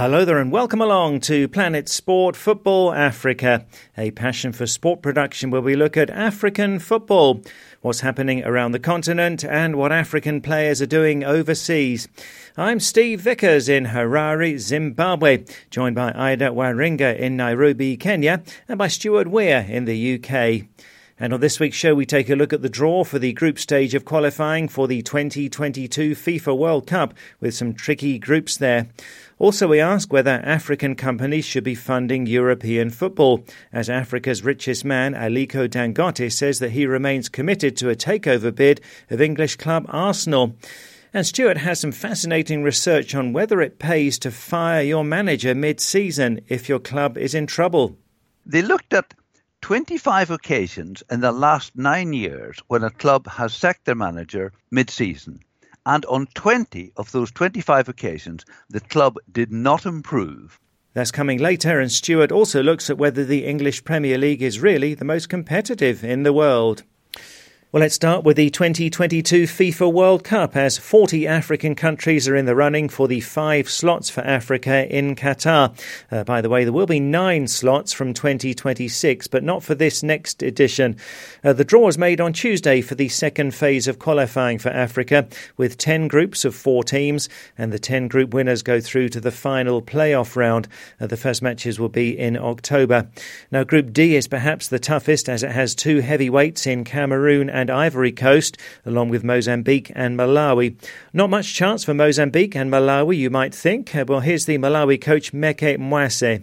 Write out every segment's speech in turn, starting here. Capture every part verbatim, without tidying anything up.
Hello there and welcome along to Planet Sport Football Africa, a passion for sport production where we look at African football, what's happening around the continent and what African players are doing overseas. I'm Steve Vickers in Harare, Zimbabwe, joined by Ida Waringa in Nairobi, Kenya, and by Stuart Weir in the U K. And on this week's show, we take a look at the draw for the group stage of qualifying for the twenty twenty-two FIFA World Cup, with some tricky groups there. Also, we ask whether African companies should be funding European football, as Africa's richest man, Aliko Dangote, says that he remains committed to a takeover bid of English club Arsenal. And Stuart has some fascinating research on whether it pays to fire your manager mid-season if your club is in trouble. They looked at twenty-five occasions in the last nine years when a club has sacked their manager mid-season. And on twenty of those twenty-five occasions, the club did not improve. That's coming later, and Stuart also looks at whether the English Premier League is really the most competitive in the world. Well, let's start with the twenty twenty-two FIFA World Cup, as forty African countries are in the running for the five slots for Africa in Qatar. Uh, by the way, there will be nine slots from twenty twenty-six, but not for this next edition. Uh, the draw is made on Tuesday for the second phase of qualifying for Africa, with ten groups of four teams, and the ten group winners go through to the final playoff round. Uh, the first matches will be in October. Now, Group D is perhaps the toughest, as it has two heavyweights in Cameroon and and Ivory Coast, along with Mozambique and Malawi. Not much chance for Mozambique and Malawi, you might think. Well, here's the Malawi coach, Meke Mwase.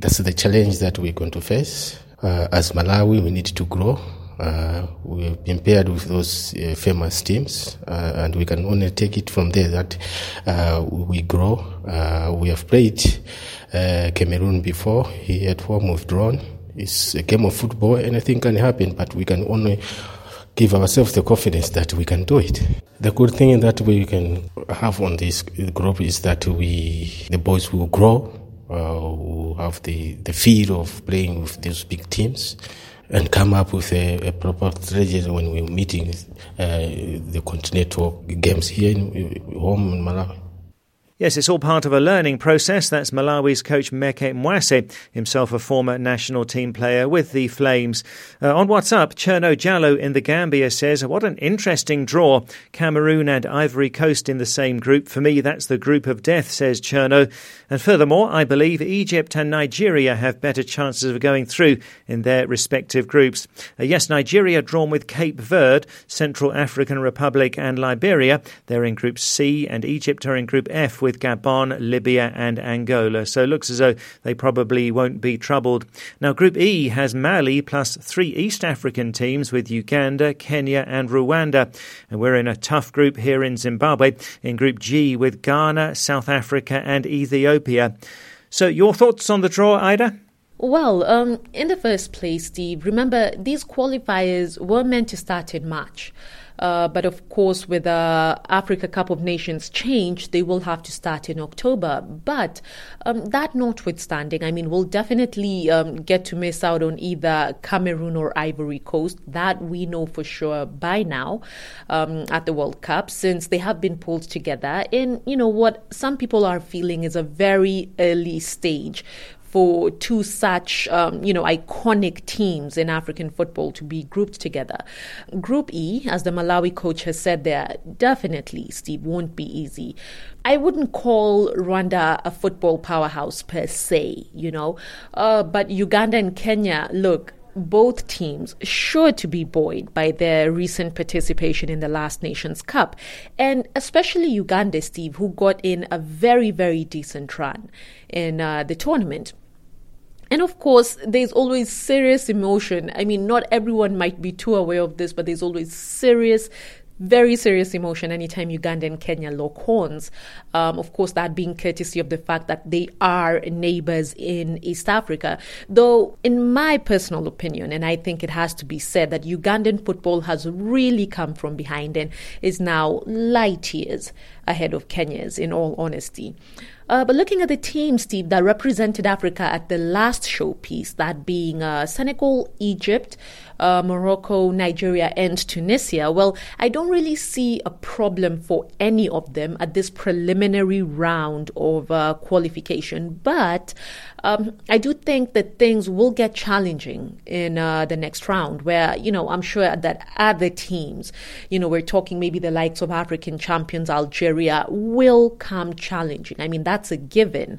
That's the challenge that we're going to face. Uh, as Malawi, we need to grow. Uh, we've been paired with those uh, famous teams, uh, and we can only take it from there that uh, we grow. Uh, we have played uh, Cameroon before. Here at home, we've drawn. It's a game of football. Anything can happen, but we can only give ourselves the confidence that we can do it. The good thing that we can have on this group is that we, the boys will grow, uh, will have the, the feel of playing with these big teams and come up with a, a proper strategy when we're meeting uh, the continental games here in home in Malawi. Yes, it's all part of a learning process. That's Malawi's coach Meke Mwase, himself a former national team player with the Flames. Uh, on WhatsApp, Cherno Jallo in the Gambia says, what an interesting draw. Cameroon and Ivory Coast in the same group. For me, that's the group of death, says Cherno. And furthermore, I believe Egypt and Nigeria have better chances of going through in their respective groups. Uh, yes, Nigeria drawn with Cape Verde, Central African Republic and Liberia. They're in Group C, and Egypt are in Group F, with with Gabon, Libya and Angola. So it looks as though they probably won't be troubled. Now, Group E has Mali plus three East African teams with Uganda, Kenya and Rwanda. And we're in a tough group here in Zimbabwe, in Group G with Ghana, South Africa and Ethiopia. So your thoughts on the draw, Ida? Well, um, in the first place, Steve, remember these qualifiers were meant to start in March. Uh, but of course, with the uh, Africa Cup of Nations change, they will have to start in October. But um, that notwithstanding, I mean, we'll definitely um, get to miss out on either Cameroon or Ivory Coast. That we know for sure by now um, at the World Cup, since they have been pulled together in, you know, what some people are feeling is a very early stage for two such, um, you know, iconic teams in African football to be grouped together. Group E, as the Malawi coach has said there, definitely, Steve, won't be easy. I wouldn't call Rwanda a football powerhouse per se, you know, uh, but Uganda and Kenya, look, both teams sure to be buoyed by their recent participation in the last Nations Cup, and especially Uganda, Steve, who got in a very, very decent run in uh, the tournament. And of course, there's always serious emotion. I mean, not everyone might be too aware of this, but there's always serious Very serious emotion anytime Uganda and Kenya lock horns. Um, of course, that being courtesy of the fact that they are neighbors in East Africa. Though, in my personal opinion, and I think it has to be said, that Ugandan football has really come from behind and is now light years ahead of Kenya's, in all honesty. Uh, but looking at the teams, Steve, that represented Africa at the last showpiece, that being uh, Senegal, Egypt, uh, Morocco, Nigeria, and Tunisia, well, I don't really see a problem for any of them at this preliminary round of uh, qualification. But um, I do think that things will get challenging in uh, the next round, where, you know, I'm sure that other teams, you know, we're talking maybe the likes of African champions, Algeria, will come challenging. I mean, that's That's a given.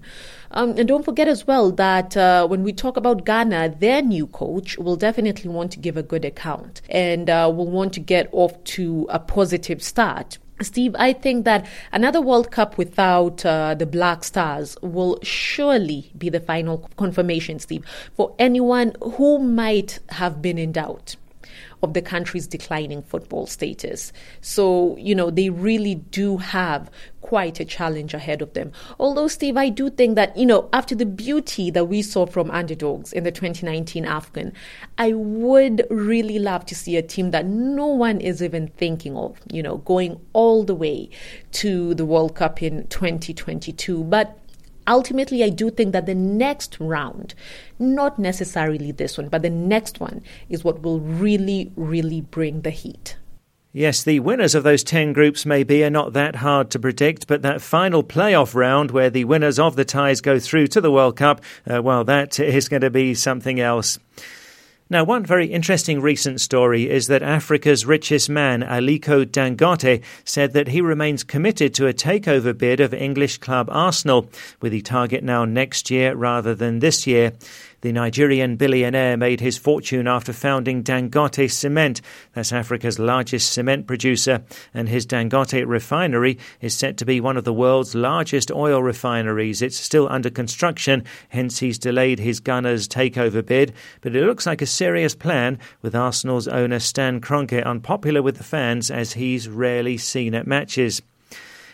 Um, and don't forget as well that uh, when we talk about Ghana, their new coach will definitely want to give a good account and uh, will want to get off to a positive start. Steve, I think that another World Cup without uh, the Black Stars will surely be the final confirmation, Steve, for anyone who might have been in doubt of the country's declining football status. So, you know, they really do have quite a challenge ahead of them. Although, Steve, I do think that, you know, after the beauty that we saw from underdogs in the twenty nineteen AFCON, I would really love to see a team that no one is even thinking of, you know, going all the way to the World Cup in twenty twenty-two. But ultimately, I do think that the next round, not necessarily this one, but the next one is what will really, really bring the heat. Yes, the winners of those ten groups maybe are not that hard to predict, but that final playoff round where the winners of the ties go through to the World Cup, uh, well, that is going to be something else. Now, one very interesting recent story is that Africa's richest man, Aliko Dangote, said that he remains committed to a takeover bid of English club Arsenal, with the target now next year rather than this year. The Nigerian billionaire made his fortune after founding Dangote Cement. That's Africa's largest cement producer, and his Dangote refinery is set to be one of the world's largest oil refineries. It's still under construction, hence he's delayed his Ghana's takeover bid. But it looks like a serious plan, with Arsenal's owner Stan Kroenke unpopular with the fans as he's rarely seen at matches.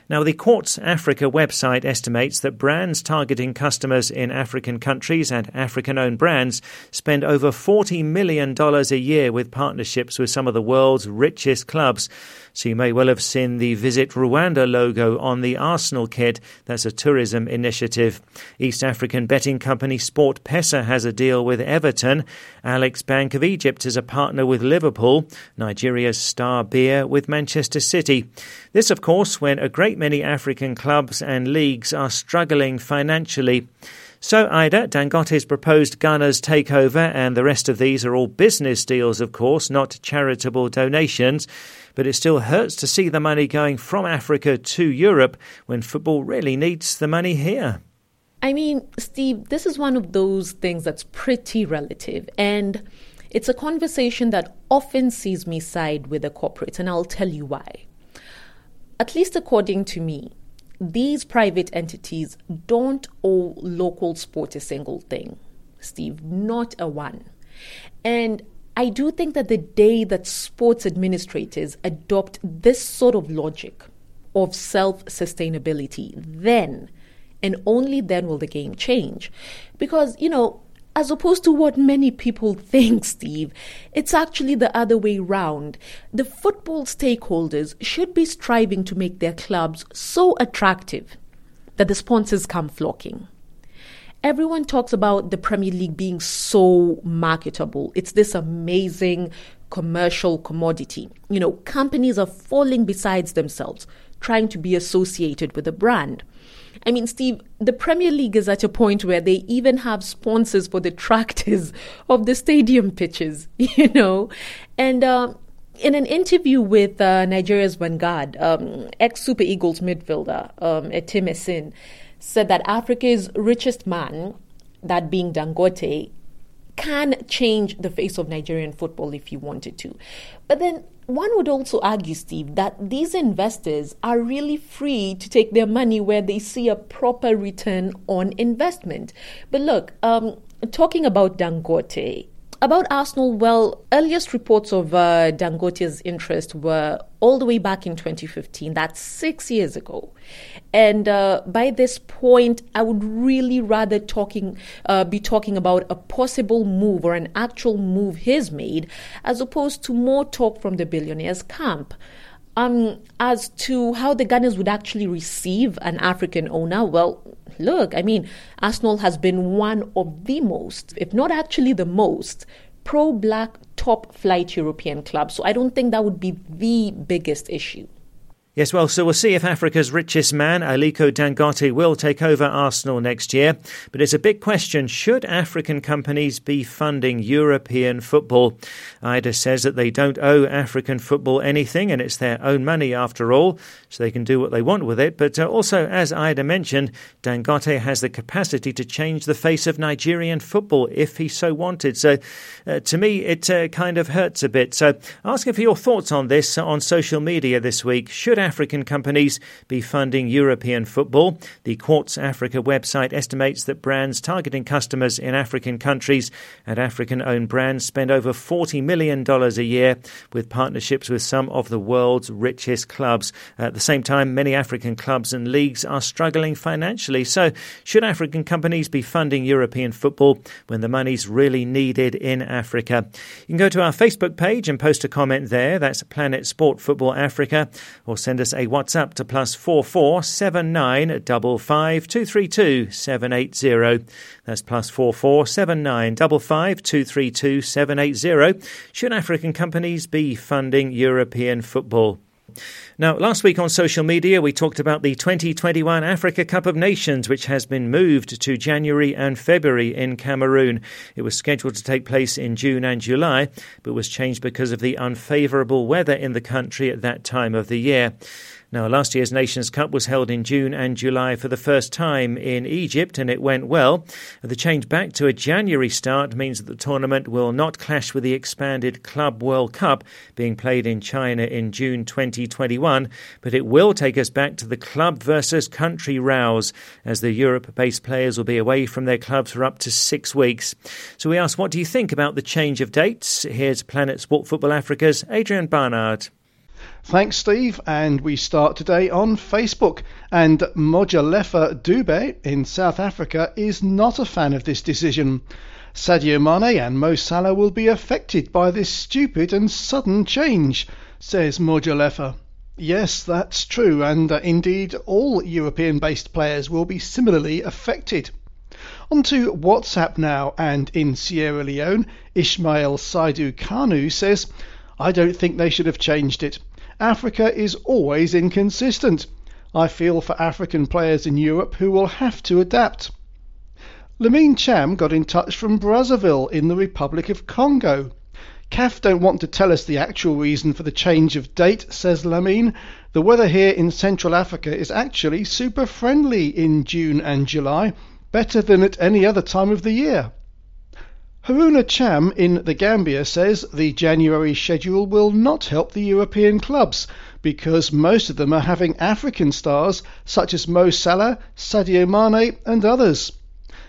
Now, the Quartz Africa website estimates that brands targeting customers in African countries and African-owned brands spend over forty million dollars a year with partnerships with some of the world's richest clubs. So you may well have seen the Visit Rwanda logo on the Arsenal kit. That's a tourism initiative. East African betting company Sport PESA has a deal with Everton. Alex Bank of Egypt is a partner with Liverpool. Nigeria's Star Beer with Manchester City. This, of course, when a great many African clubs and leagues are struggling financially. So, Ida, Dangote's proposed Ghana's takeover, and the rest of these are all business deals, of course, not charitable donations. But it still hurts to see the money going from Africa to Europe when football really needs the money here. I mean, Steve, this is one of those things that's pretty relative, and it's a conversation that often sees me side with the corporates, and I'll tell you why. At least according to me, these private entities don't owe local sport a single thing, Steve, not a one. And I do think that the day that sports administrators adopt this sort of logic of self-sustainability, then and only then will the game change. Because, you know, as opposed to what many people think, Steve, it's actually the other way round. The football stakeholders should be striving to make their clubs so attractive that the sponsors come flocking. Everyone talks about the Premier League being so marketable. It's this amazing commercial commodity. You know, companies are falling besides themselves, trying to be associated with a brand. I mean, Steve, the Premier League is at a point where they even have sponsors for the tractors of the stadium pitches, you know. And uh, in an interview with uh, Nigeria's Vanguard, um, ex-Super Eagles midfielder um, Etim Esin said that Africa's richest man, that being Dangote, can change the face of Nigerian football if he wanted to. But then one would also argue, Steve, that these investors are really free to take their money where they see a proper return on investment. But look, um, talking about Dangote, about Arsenal, well, earliest reports of uh, Dangote's interest were all the way back in twenty fifteen. That's six years ago. And uh, by this point, I would really rather talking uh, be talking about a possible move or an actual move he's made, as opposed to more talk from the billionaire's camp. Um, as to how the Gunners would actually receive an African owner, well, look, I mean, Arsenal has been one of the most, if not actually the most, pro-black, top-flight European club. So I don't think that would be the biggest issue. Yes, well, so we'll see if Africa's richest man, Aliko Dangote, will take over Arsenal next year. But it's a big question. Should African companies be funding European football? I D A says that they don't owe African football anything, and it's their own money after all, so they can do what they want with it. But uh, also, as I D A mentioned, Dangote has the capacity to change the face of Nigerian football if he so wanted. So uh, to me, it uh, kind of hurts a bit. So asking for your thoughts on this on social media this week. Should African companies be funding European football? The Quartz Africa website estimates that brands targeting customers in African countries and African-owned brands spend over forty million dollars a year with partnerships with some of the world's richest clubs. At the same time, many African clubs and leagues are struggling financially. So should African companies be funding European football when the money's really needed in Africa? You can go to our Facebook page and post a comment there. That's Planet Sport Football Africa, or send us a WhatsApp to plus four four seven nine double five two three two seven eight zero. That's plus four four seven nine double five two three two seven eight zero. Should African companies be funding European football? Now, last week on social media, we talked about the twenty twenty-one Africa Cup of Nations, which has been moved to January and February in Cameroon. It was scheduled to take place in June and July, but was changed because of the unfavourable weather in the country at that time of the year. Now, last year's Nations Cup was held in June and July for the first time in Egypt, and it went well. The change back to a January start means that the tournament will not clash with the expanded Club World Cup being played in China in June twenty twenty-one, but it will take us back to the club versus country rows, as the Europe-based players will be away from their clubs for up to six weeks. So we asked, what do you think about the change of dates? Here's Planet Sport Football Africa's Adrian Barnard. Thanks, Steve, and we start today on Facebook. And Mojalefa Dube in South Africa is not a fan of this decision. Sadio Mane and Mo Salah will be affected by this stupid and sudden change, says Mojalefa. Yes, that's true, and uh, indeed all European-based players will be similarly affected. On to WhatsApp now, and in Sierra Leone, Ishmael Saidu Kanu says, I don't think they should have changed it. Africa is always inconsistent. I feel for African players in Europe who will have to adapt. Lamine Cham got in touch from Brazzaville in the Republic of Congo. C A F don't want to tell us the actual reason for the change of date, says Lamine. The weather here in Central Africa is actually super friendly in June and July, better than at any other time of the year. Haruna Cham in the Gambia says the January schedule will not help the European clubs because most of them are having African stars such as Mo Salah, Sadio Mane and others.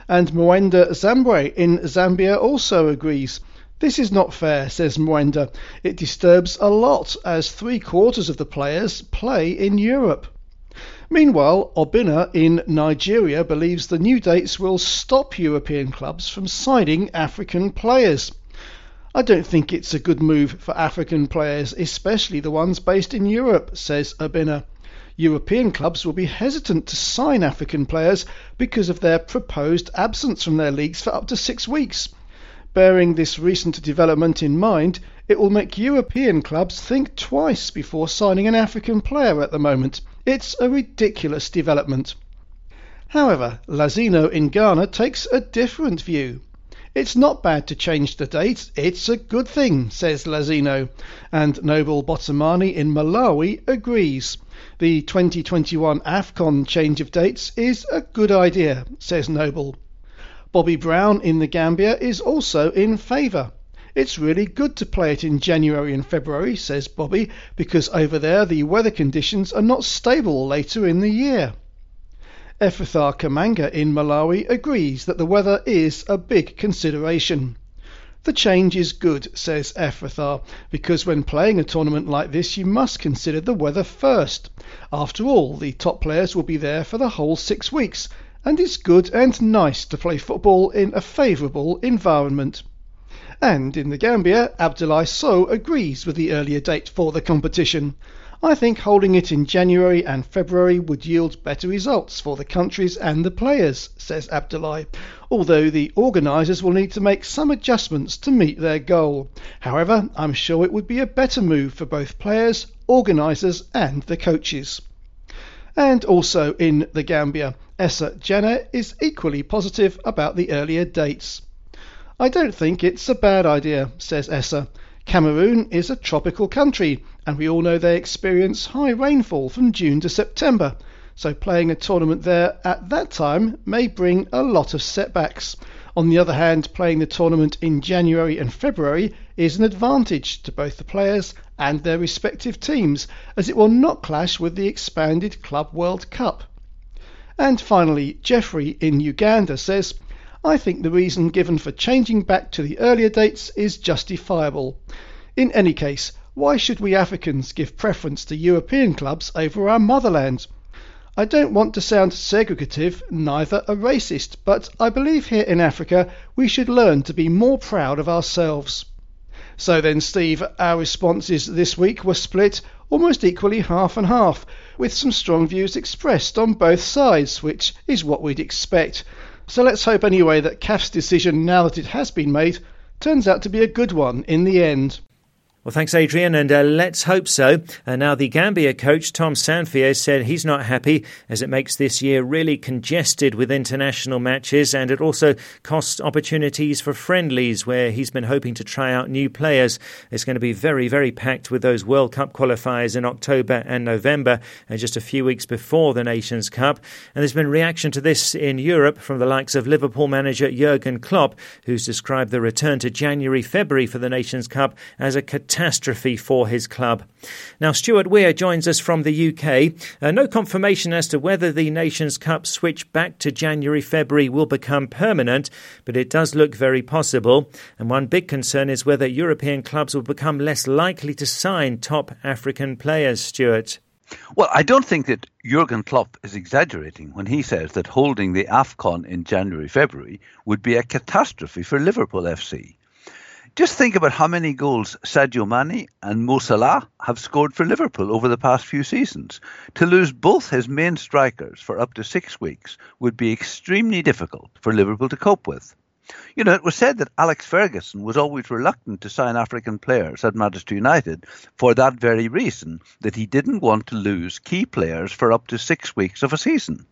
And Mwenda Zambre in Zambia also agrees. This is not fair, says Mwenda. It disturbs a lot as three quarters of the players play in Europe. Meanwhile, Obinna in Nigeria believes the new dates will stop European clubs from signing African players. I don't think it's a good move for African players, especially the ones based in Europe, says Obinna. European clubs will be hesitant to sign African players because of their proposed absence from their leagues for up to six weeks. Bearing this recent development in mind, it will make European clubs think twice before signing an African player at the moment. It's a ridiculous development. However, Lazino in Ghana takes a different view. It's not bad to change the date, it's a good thing, says Lazino. And Noble Botamani in Malawi agrees. The twenty twenty-one AFCON change of dates is a good idea, says Noble. Bobby Brown in the Gambia is also in favour. It's really good to play it in January and February, says Bobby, because over there the weather conditions are not stable later in the year. Ephraim Kamanga in Malawi agrees that the weather is a big consideration. The change is good, says Ephraim, because when playing a tournament like this you must consider the weather first. After all, the top players will be there for the whole six weeks, and it's good and nice to play football in a favourable environment. And in the Gambia, Abdullahi agrees with the earlier date for the competition. I think holding it in January and February would yield better results for the countries and the players, says Abdullahi, although the organisers will need to make some adjustments to meet their goal. However, I'm sure it would be a better move for both players, organisers and the coaches. And also in the Gambia, Essa Jenner is equally positive about the earlier dates. I don't think it's a bad idea, says Essa. Cameroon is a tropical country, and we all know they experience high rainfall from June to September, so playing a tournament there at that time may bring a lot of setbacks. On the other hand, playing the tournament in January and February is an advantage to both the players and their respective teams, as it will not clash with the expanded Club World Cup. And finally, Jeffrey in Uganda says, I think the reason given for changing back to the earlier dates is justifiable. In any case, why should we Africans give preference to European clubs over our motherland? I don't want to sound segregative, neither a racist, but I believe here in Africa we should learn to be more proud of ourselves. So then, Steve, our responses this week were split almost equally half and half, with some strong views expressed on both sides, which is what we'd expect. So let's hope anyway that C A F's decision, now that it has been made, turns out to be a good one in the end. Well, thanks, Adrian, and uh, let's hope so. And now the Gambia coach, Tom Sanfier, said he's not happy as it makes this year really congested with international matches, and it also costs opportunities for friendlies where he's been hoping to try out new players. It's going to be very, very packed with those World Cup qualifiers in October and November, and just a few weeks before the Nations Cup. And there's been reaction to this in Europe from the likes of Liverpool manager Jurgen Klopp, who's described the return to January-February for the Nations Cup as a catastrophe. catastrophe for his club. Now, Stuart Weir joins us from the U K. Uh, no confirmation as to whether the Nations Cup switch back to January-February will become permanent, but it does look very possible. And one big concern is whether European clubs will become less likely to sign top African players, Stuart. Well, I don't think that Jurgen Klopp is exaggerating when he says that holding the AFCON in January-February would be a catastrophe for Liverpool F C. Just think about how many goals Sadio Mane and Mo Salah have scored for Liverpool over the past few seasons. To lose both his main strikers for up to six weeks would be extremely difficult for Liverpool to cope with. You know, it was said that Alex Ferguson was always reluctant to sign African players at Manchester United for that very reason, that he didn't want to lose key players for up to six weeks of a season.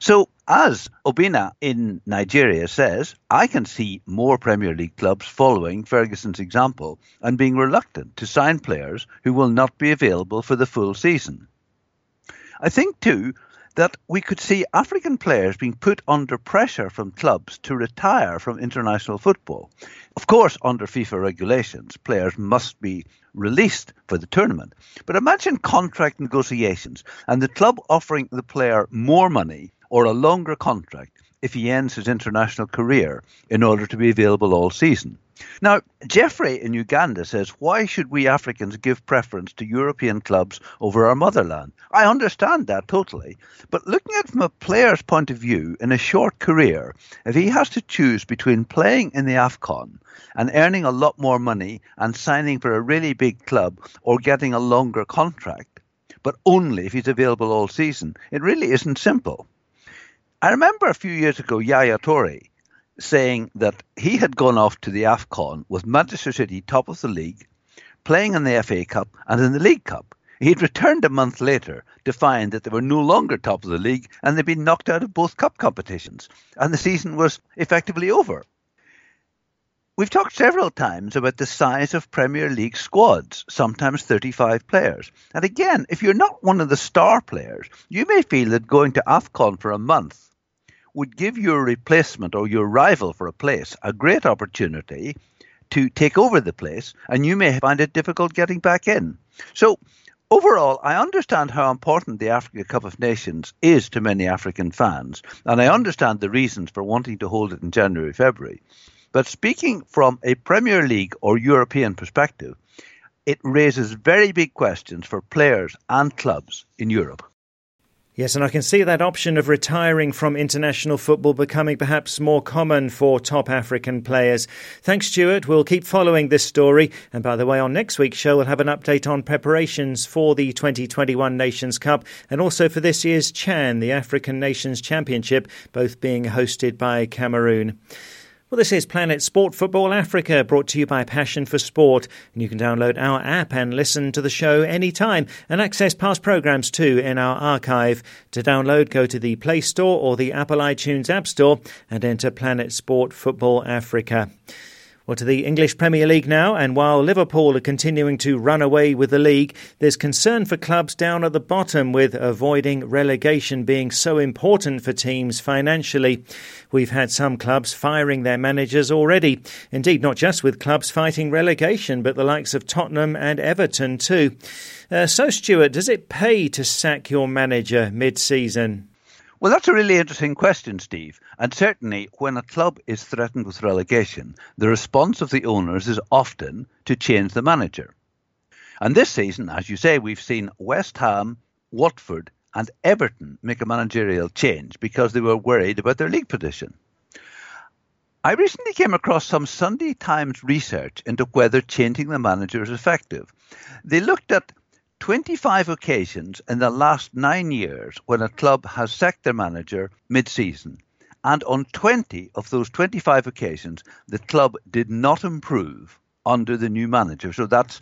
So, as Obinna in Nigeria says, I can see more Premier League clubs following Ferguson's example and being reluctant to sign players who will not be available for the full season. I think, too, that we could see African players being put under pressure from clubs to retire from international football. Of course, under FIFA regulations, players must be released for the tournament. But imagine contract negotiations and the club offering the player more money or a longer contract if he ends his international career in order to be available all season. Now, Jeffrey in Uganda says, why should we Africans give preference to European clubs over our motherland? I understand that totally, but looking at it from a player's point of view, in a short career, if he has to choose between playing in the AFCON and earning a lot more money and signing for a really big club or getting a longer contract, but only if he's available all season, it really isn't simple. I remember a few years ago Yaya Toure saying that he had gone off to the AFCON with Manchester City top of the league, playing in the F A Cup and in the League Cup. He had returned a month later to find that they were no longer top of the league and they'd been knocked out of both cup competitions, and the season was effectively over. We've talked several times about the size of Premier League squads, sometimes thirty-five players. And again, if you're not one of the star players, you may feel that going to AFCON for a month would give your replacement or your rival for a place a great opportunity to take over the place, and you may find it difficult getting back in. So overall, I understand how important the Africa Cup of Nations is to many African fans, and I understand the reasons for wanting to hold it in January, February. But speaking from a Premier League or European perspective, it raises very big questions for players and clubs in Europe. Yes, and I can see that option of retiring from international football becoming perhaps more common for top African players. Thanks, Stuart. We'll keep following this story. And by the way, on next week's show, we'll have an update on preparations for the twenty twenty-one Nations Cup and also for this year's CHAN, the African Nations Championship, both being hosted by Cameroon. Well, this is Planet Sport Football Africa, brought to you by Passion for Sport. And you can download our app and listen to the show anytime and access past programmes too in our archive. To download, go to the Play Store or the Apple iTunes App Store and enter Planet Sport Football Africa. Well, to the English Premier League now, and while Liverpool are continuing to run away with the league, there's concern for clubs down at the bottom with avoiding relegation being so important for teams financially. We've had some clubs firing their managers already. Indeed, not just with clubs fighting relegation, but the likes of Tottenham and Everton too. Uh, so, Stuart, does it pay to sack your manager mid-season? Well, that's a really interesting question, Steve. And certainly when a club is threatened with relegation, the response of the owners is often to change the manager. And this season, as you say, we've seen West Ham, Watford and Everton make a managerial change because they were worried about their league position. I recently came across some Sunday Times research into whether changing the manager is effective. They looked at twenty-five occasions in the last nine years when a club has sacked their manager mid-season. And on twenty of those twenty-five occasions, the club did not improve under the new manager. So that's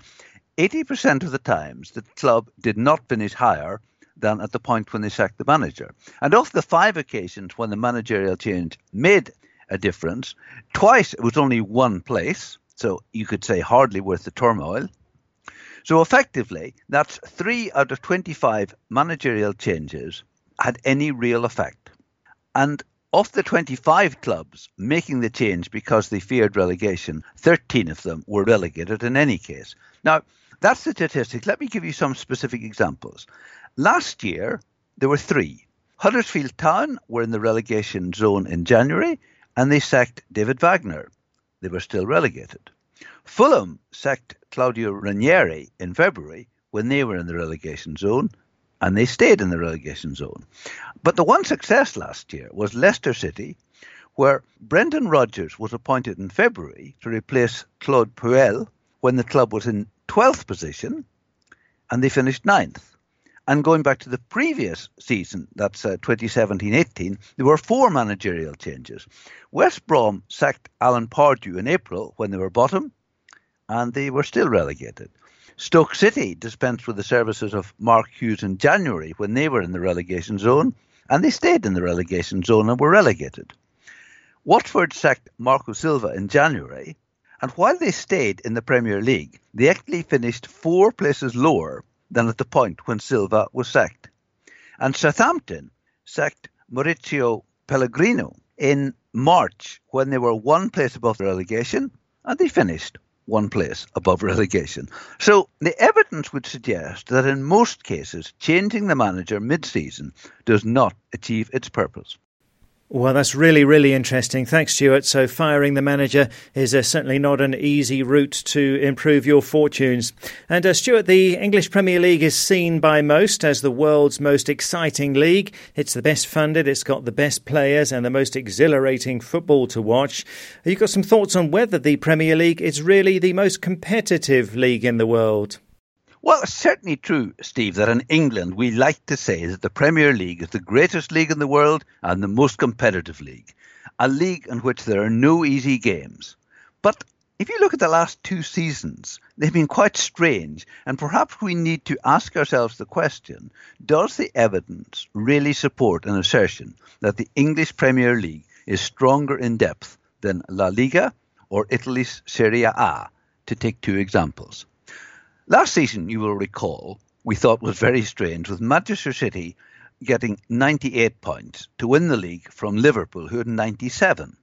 eighty percent of the times the club did not finish higher than at the point when they sacked the manager. And of the five occasions when the managerial change made a difference, twice it was only one place. So you could say hardly worth the turmoil. So effectively, that's three out of twenty-five managerial changes had any real effect. And of the twenty-five clubs making the change because they feared relegation, thirteen of them were relegated in any case. Now, that's the statistic. Let me give you some specific examples. Last year, there were three. Huddersfield Town were in the relegation zone in January, and they sacked David Wagner. They were still relegated. Fulham sacked Claudio Ranieri in February when they were in the relegation zone, and they stayed in the relegation zone. But the one success last year was Leicester City, where Brendan Rodgers was appointed in February to replace Claude Puel when the club was in twelfth position, and they finished ninth. And going back to the previous season, that's uh, twenty seventeen eighteen, there were four managerial changes. West Brom sacked Alan Pardew in April when they were bottom, and they were still relegated. Stoke City dispensed with the services of Mark Hughes in January when they were in the relegation zone, and they stayed in the relegation zone and were relegated. Watford sacked Marco Silva in January, and while they stayed in the Premier League, they actually finished four places lower than at the point when Silva was sacked. And Southampton sacked Maurizio Pellegrino in March when they were one place above relegation, and they finished one place above relegation. So the evidence would suggest that in most cases, changing the manager mid-season does not achieve its purpose. Well, that's really, really interesting. Thanks, Stuart. So firing the manager is uh, certainly not an easy route to improve your fortunes. And uh, Stuart, the English Premier League is seen by most as the world's most exciting league. It's the best funded, it's got the best players and the most exhilarating football to watch. You've got some thoughts on whether the Premier League is really the most competitive league in the world? Well, it's certainly true, Steve, that in England we like to say that the Premier League is the greatest league in the world and the most competitive league, a league in which there are no easy games. But if you look at the last two seasons, they've been quite strange, and perhaps we need to ask ourselves the question, does the evidence really support an assertion that the English Premier League is stronger in depth than La Liga or Italy's Serie A, to take two examples? Last season, you will recall, we thought was very strange, with Manchester City getting ninety-eight points to win the league from Liverpool, who had ninety-seven.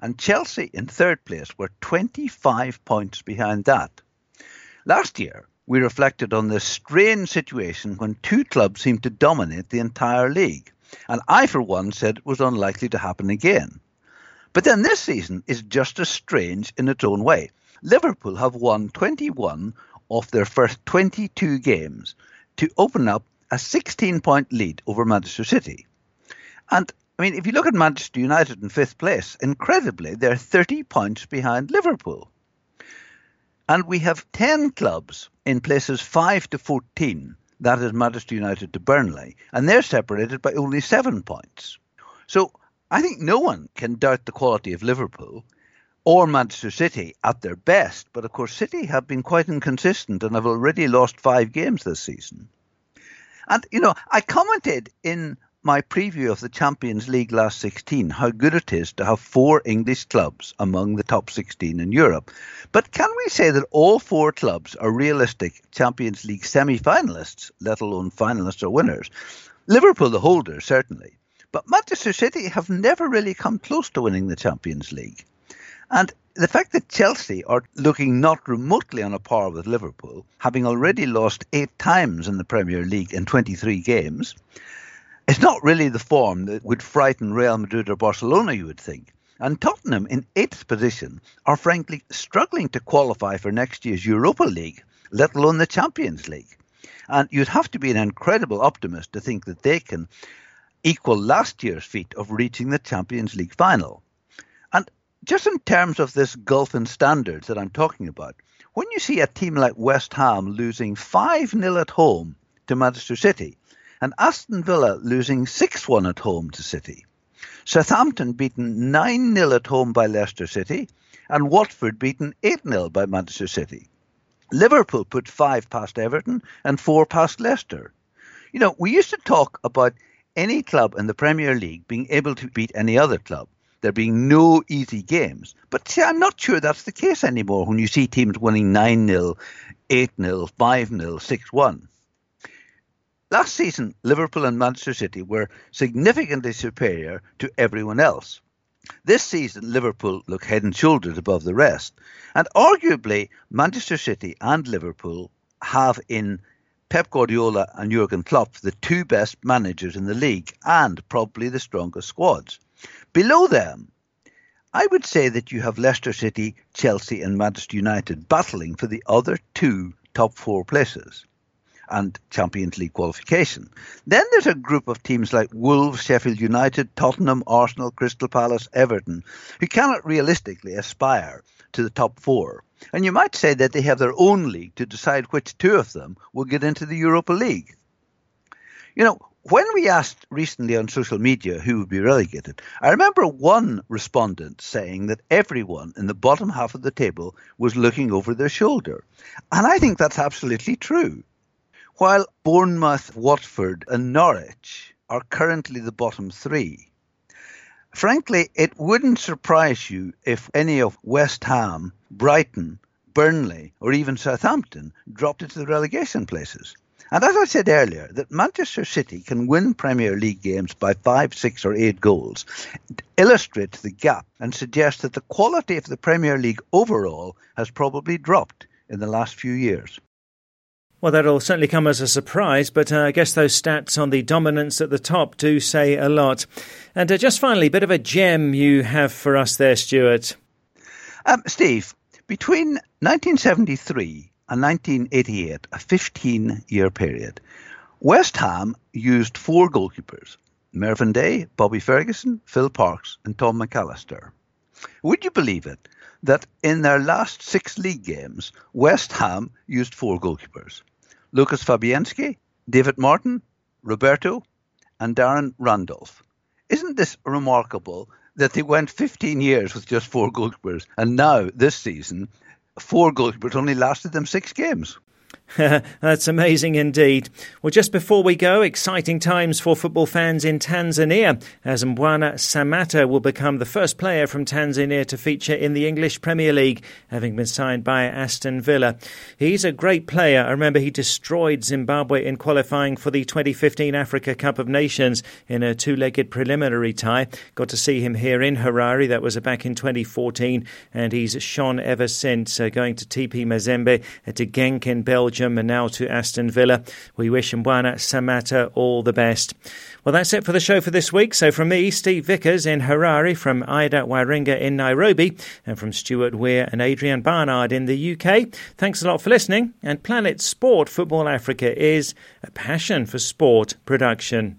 And Chelsea in third place were twenty-five points behind that. Last year, we reflected on this strange situation when two clubs seemed to dominate the entire league. And I, for one, said it was unlikely to happen again. But then this season is just as strange in its own way. Liverpool have won twenty-one of their first twenty-two games to open up a sixteen-point lead over Manchester City. And, I mean, if you look at Manchester United in fifth place, incredibly, they're thirty points behind Liverpool. And we have ten clubs in places five to fourteen, that is Manchester United to Burnley, and they're separated by only seven points. So I think no one can doubt the quality of Liverpool or Manchester City at their best. But of course, City have been quite inconsistent and have already lost five games this season. And, you know, I commented in my preview of the Champions League last sixteen, how good it is to have four English clubs among the top sixteen in Europe. But can we say that all four clubs are realistic Champions League semi-finalists, let alone finalists or winners? Liverpool, the holder, certainly. But Manchester City have never really come close to winning the Champions League. And the fact that Chelsea are looking not remotely on a par with Liverpool, having already lost eight times in the Premier League in twenty-three games, it's not really the form that would frighten Real Madrid or Barcelona, you would think. And Tottenham, in eighth position, are frankly struggling to qualify for next year's Europa League, let alone the Champions League. And you'd have to be an incredible optimist to think that they can equal last year's feat of reaching the Champions League final. And just in terms of this gulf in standards that I'm talking about, when you see a team like West Ham losing five nil at home to Manchester City, and Aston Villa losing six one at home to City, Southampton beaten nine nil at home by Leicester City, and Watford beaten eight nil by Manchester City. Liverpool put five past Everton and four past Leicester. You know, we used to talk about any club in the Premier League being able to beat any other club, there being no easy games. But see, I'm not sure that's the case anymore when you see teams winning nine nil, eight nil, five nil, six one. Last season, Liverpool and Manchester City were significantly superior to everyone else. This season, Liverpool look head and shoulders above the rest. And arguably, Manchester City and Liverpool have in Pep Guardiola and Jurgen Klopp the two best managers in the league and probably the strongest squads. Below them, I would say that you have Leicester City, Chelsea and Manchester United battling for the other two top four places and Champions League qualification. Then there's a group of teams like Wolves, Sheffield United, Tottenham, Arsenal, Crystal Palace, Everton, who cannot realistically aspire to the top four. And you might say that they have their own league to decide which two of them will get into the Europa League. You know, when we asked recently on social media who would be relegated, I remember one respondent saying that everyone in the bottom half of the table was looking over their shoulder. And I think that's absolutely true. While Bournemouth, Watford and Norwich are currently the bottom three, frankly, it wouldn't surprise you if any of West Ham, Brighton, Burnley or even Southampton dropped into the relegation places. And as I said earlier, that Manchester City can win Premier League games by five, six or eight goals illustrates the gap and suggests that the quality of the Premier League overall has probably dropped in the last few years. Well, that'll certainly come as a surprise, but uh, I guess those stats on the dominance at the top do say a lot. And uh, just finally, a bit of a gem you have for us there, Stuart. Um, Steve, between nineteen seventy-three and nineteen eighty-eight, a fifteen-year period, West Ham used four goalkeepers, Mervyn Day, Bobby Ferguson, Phil Parks and Tom McAllister. Would you believe it? That in their last six league games, West Ham used four goalkeepers. Lucas Fabianski, David Martin, Roberto and Darren Randolph. Isn't this remarkable that they went fifteen years with just four goalkeepers and now, this season, four goalkeepers only lasted them six games? That's amazing indeed. Well, just before we go, exciting times for football fans in Tanzania as Mbwana Samatta will become the first player from Tanzania to feature in the English Premier League, having been signed by Aston Villa. He's a great player. I remember he destroyed Zimbabwe in qualifying for the twenty fifteen Africa Cup of Nations in a two-legged preliminary tie. Got to see him here in Harare. That was back in twenty fourteen, and he's shone ever since, uh, going to T P Mazembe, uh, to Genk in Belgium, Belgium and now to Aston Villa. We wish Mbwana Samatta all the best. Well, that's it for the show for this week. So from me, Steve Vickers in Harare, from Ida Waringa in Nairobi, and from Stuart Weir and Adrian Barnard in the U K, thanks a lot for listening. And Planet Sport Football Africa is a Passion for Sport production.